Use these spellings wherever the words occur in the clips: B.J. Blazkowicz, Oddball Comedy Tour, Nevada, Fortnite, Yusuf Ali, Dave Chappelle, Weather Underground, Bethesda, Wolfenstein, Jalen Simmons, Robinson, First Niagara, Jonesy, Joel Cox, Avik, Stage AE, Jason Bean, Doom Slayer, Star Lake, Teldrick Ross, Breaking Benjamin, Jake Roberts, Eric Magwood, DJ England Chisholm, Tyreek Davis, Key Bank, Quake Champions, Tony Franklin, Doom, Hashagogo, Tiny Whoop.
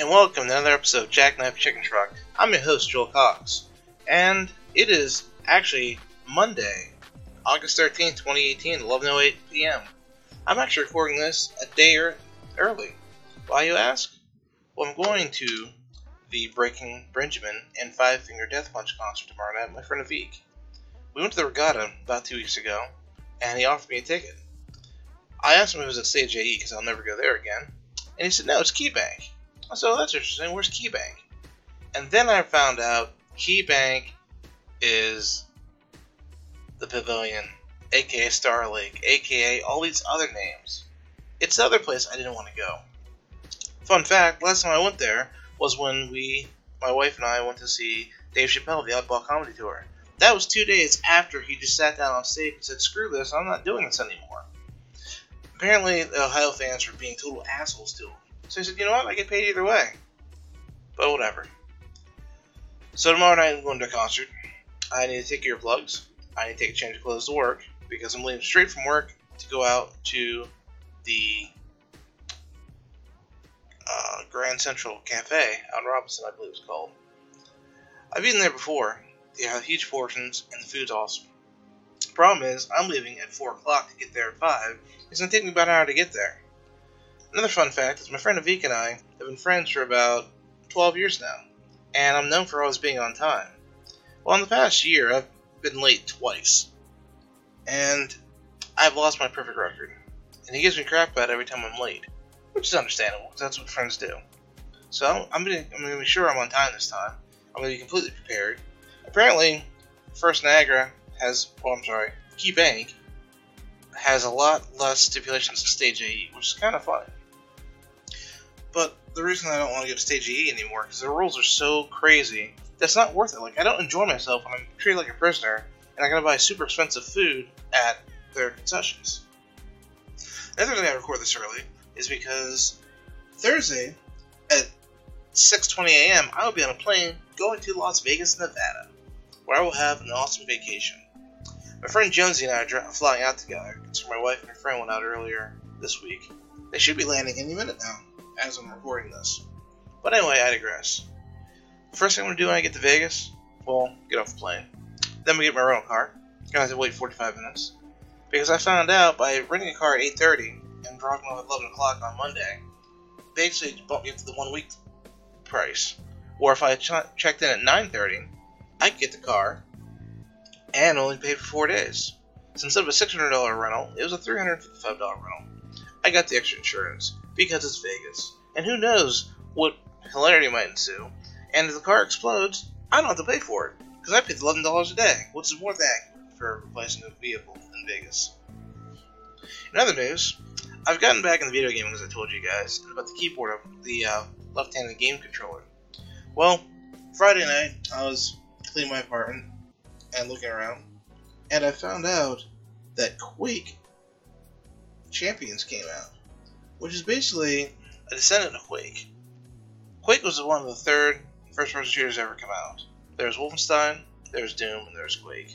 and welcome to another episode of Jackknife Chicken Truck. I'm your host, Joel Cox, and it is actually Monday, August 13th, 2018, 11:08 p.m. I'm actually recording this a day early. Why, you ask? Well, I'm going to the Breaking Benjamin and Five Finger Death Punch concert tomorrow night with my friend Avik. We went to the regatta about 2 weeks ago, and he offered me a ticket. I asked him if it was at Stage AE, because I'll never go there again, and he said, no, it's Key Bank. I said, oh, that's interesting, where's Key Bank? And then I found out Key Bank is the Pavilion, aka Star Lake, aka all these other names. It's the other place I didn't want to go. Fun fact, last time I went there was when my wife and I went to see Dave Chappelle, the Oddball Comedy Tour. That was 2 days after he just sat down on stage and said, screw this, I'm not doing this anymore. Apparently, the Ohio fans were being total assholes to him. So he said, you know what, I get paid either way. But whatever. So tomorrow night I'm going to a concert. I need to take earplugs. I need to take a change of clothes to work, because I'm leaving straight from work to go out to the Grand Central Cafe on Robinson, I believe it's called. I've eaten there before. They have huge portions, and the food's awesome. The problem is, I'm leaving at 4 o'clock to get there at 5. It's going to take me about an hour to get there. Another fun fact is my friend Avik and I have been friends for about 12 years now, and I'm known for always being on time. Well, in the past year, I've been late twice, and I've lost my perfect record. And he gives me crap about it every time I'm late, which is understandable, because that's what friends do. So, I'm going to be sure I'm on time this time. I'm going to be completely prepared. Apparently, First Niagara Key Bank has a lot less stipulations than Stage AE, which is kind of funny. But the reason I don't want to go to Stage AE anymore is the rules are so crazy that's not worth it. Like, I don't enjoy myself when I'm treated like a prisoner and I gotta buy super expensive food at their concessions. Another thing I record this early is because Thursday at 6:20 a.m. I will be on a plane going to Las Vegas, Nevada, where I will have an awesome vacation. My friend Jonesy and I are flying out together, because my wife and her friend went out earlier this week. They should be landing any minute now, as I'm recording this. But anyway, I digress. The first thing I'm going to do when I get to Vegas, well, get off the plane. Then we get my rental car. I'm going to have to wait 45 minutes. Because I found out by renting a car at 8:30 and dropping off at 11 o'clock on Monday, they actually bumped me up to the 1 week price. Or if I checked in at 9:30, I could get the car and only paid for 4 days. So instead of a $600 rental, it was a $355 rental. I got the extra insurance, because it's Vegas, and who knows what hilarity might ensue, and if the car explodes, I don't have to pay for it, because I paid $11 a day, which is more than accurate for replacing a vehicle in Vegas. In other news, I've gotten back into video gaming, as I told you guys, about the keyboard of the left-handed game controller. Well, Friday night, I was cleaning my apartment, and looking around, and I found out that Quake Champions came out, which is basically a descendant of Quake. Quake was one of the third first-person shooters ever come out. There's Wolfenstein, there's Doom, and there's Quake.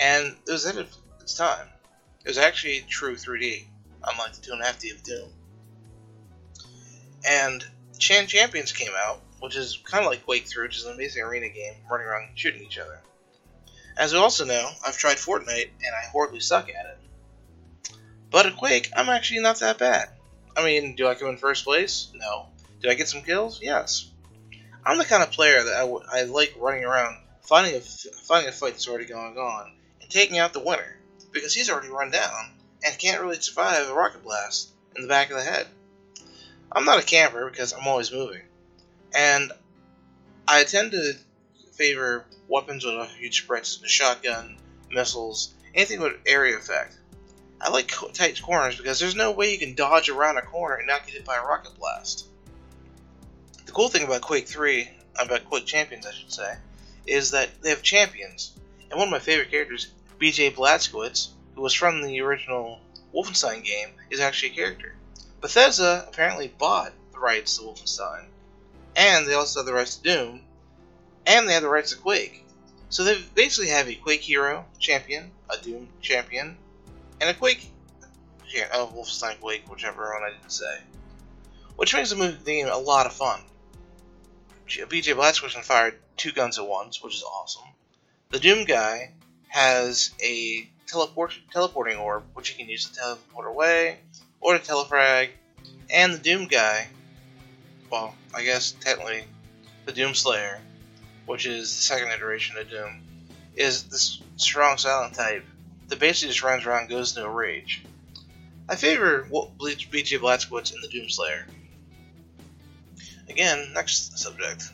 And it was at its time. It was actually true 3D, unlike the 2.5D of Doom. And Champions came out, which is kind of like Quake 3, which is an amazing arena game, running around and shooting each other. As we also know, I've tried Fortnite, and I horribly suck at it. But at Quake, I'm actually not that bad. I mean, do I come in first place? No. Do I get some kills? Yes. I'm the kind of player that I like running around, finding a fight that's already going on, and taking out the winner, because he's already run down, and can't really survive a rocket blast in the back of the head. I'm not a camper, because I'm always moving. And I tend to favor weapons with a huge spread, such as shotgun, missiles, anything with area effect. I like tight corners because there's no way you can dodge around a corner and not get hit by a rocket blast. The cool thing about Quake Champions, I should say, is that they have champions. And one of my favorite characters, B.J. Blazkowicz, who was from the original Wolfenstein game, is actually a character. Bethesda apparently bought the rights to Wolfenstein, and they also have the rights to Doom, and they have the rights to Quake. So they basically have a Quake hero champion, a Doom champion, and a Wolfenstein Quake, whichever one I didn't say. Which makes the game a lot of fun. B.J. Blazkowicz can fire two guns at once, which is awesome. The Doom guy has a teleporting orb, which he can use to teleport away, or to telefrag. And the Doom guy, well, I guess technically the Doom Slayer, which is the second iteration of Doom, is this strong silent type that basically just runs around and goes into a rage. I favor B.J. Blazkowicz and the Doom Slayer. Again, next subject.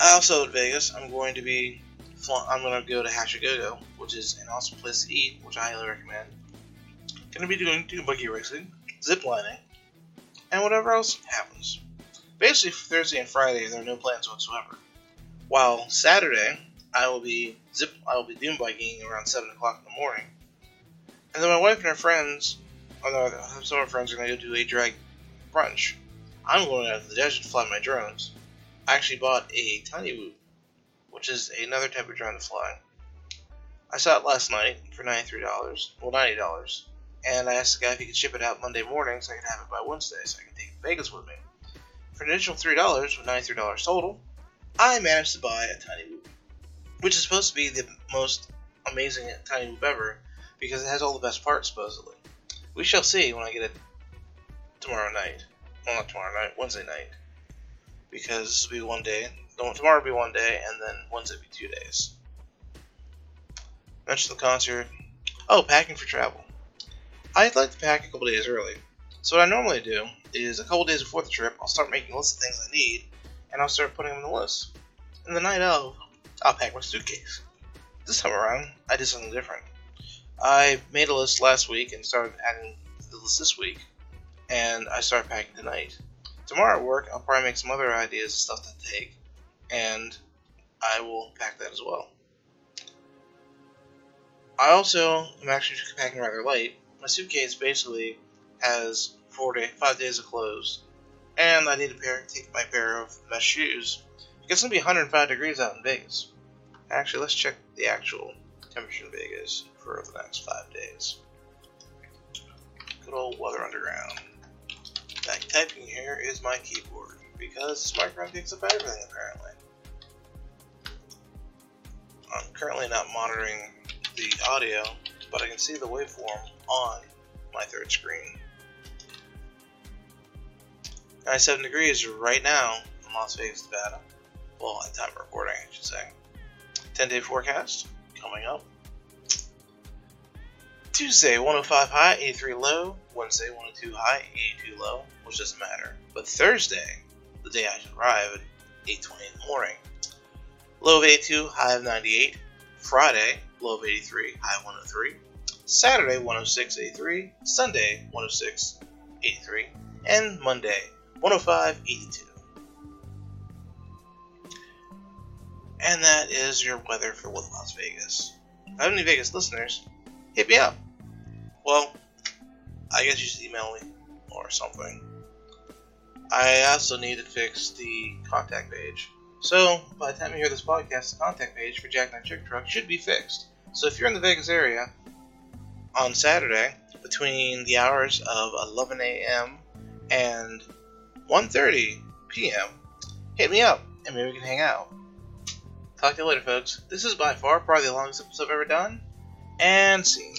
Also at Vegas, I'm going to go to Hashagogo, which is an awesome place to eat, which I highly recommend. Going to be doing dune buggy racing, ziplining, and whatever else happens. Basically, for Thursday and Friday, there are no plans whatsoever. While Saturday, I will be dune buggying around 7 o'clock in the morning, and then my wife and her friends, some of her friends, are going to go do a drag brunch. I'm going out to the desert to fly my drones. I actually bought a Tiny Whoop, which is another type of drone to fly. I saw it last night for $90, and I asked the guy if he could ship it out Monday morning so I could have it by Wednesday so I could take it to Vegas with me. For an additional $3, with $93 total, I managed to buy a Tiny Whoop, which is supposed to be the most amazing Tiny Whoop ever because it has all the best parts, supposedly. We shall see when I get it tomorrow night. Well, not tomorrow night, Wednesday night. Because this will be one day, tomorrow will be one day, and then Wednesday will be 2 days. Mention the concert. Oh, packing for travel. I'd like to pack a couple days early. So what I normally do is a couple days before the trip, I'll start making a list of things I need, and I'll start putting them in the list. And the night of, I'll pack my suitcase. This time around, I did something different. I made a list last week and started adding to the list this week. And I start packing tonight. Tomorrow at work, I'll probably make some other ideas of stuff to take, and I will pack that as well. I also am actually packing rather light. My suitcase basically has 5 days of clothes, and I need to take my pair of mesh shoes, because it's going to be 105 degrees out in Vegas. Actually, let's check the actual temperature in Vegas for the next 5 days. Good old Weather Underground. Back typing here is my keyboard, because this microphone picks up everything, apparently. I'm currently not monitoring the audio, but I can see the waveform on my third screen. 97 degrees right now in Las Vegas, Nevada. Well, at time of recording, I should say. 10-day forecast, coming up. Tuesday, 105 high, 83 low. Wednesday, 102 high, 82 low, which doesn't matter. But Thursday, the day I should arrive at 8:20 in the morning, low of 82, high of 98. Friday, low of 83, high of 103. Saturday, 106, 83. Sunday, 106, 83. And Monday, 105, 82. And that is your weather for Las Vegas. If you have any Vegas listeners, hit me up. Well, I guess you should email me or something. I also need to fix the contact page. So, by the time you hear this podcast, the contact page for Jackknife Chicken Truck should be fixed. So if you're in the Vegas area on Saturday, between the hours of 11 a.m. and 1:30 p.m., hit me up and maybe we can hang out. Talk to you later, folks. This is by far probably the longest episode I've ever done. And see.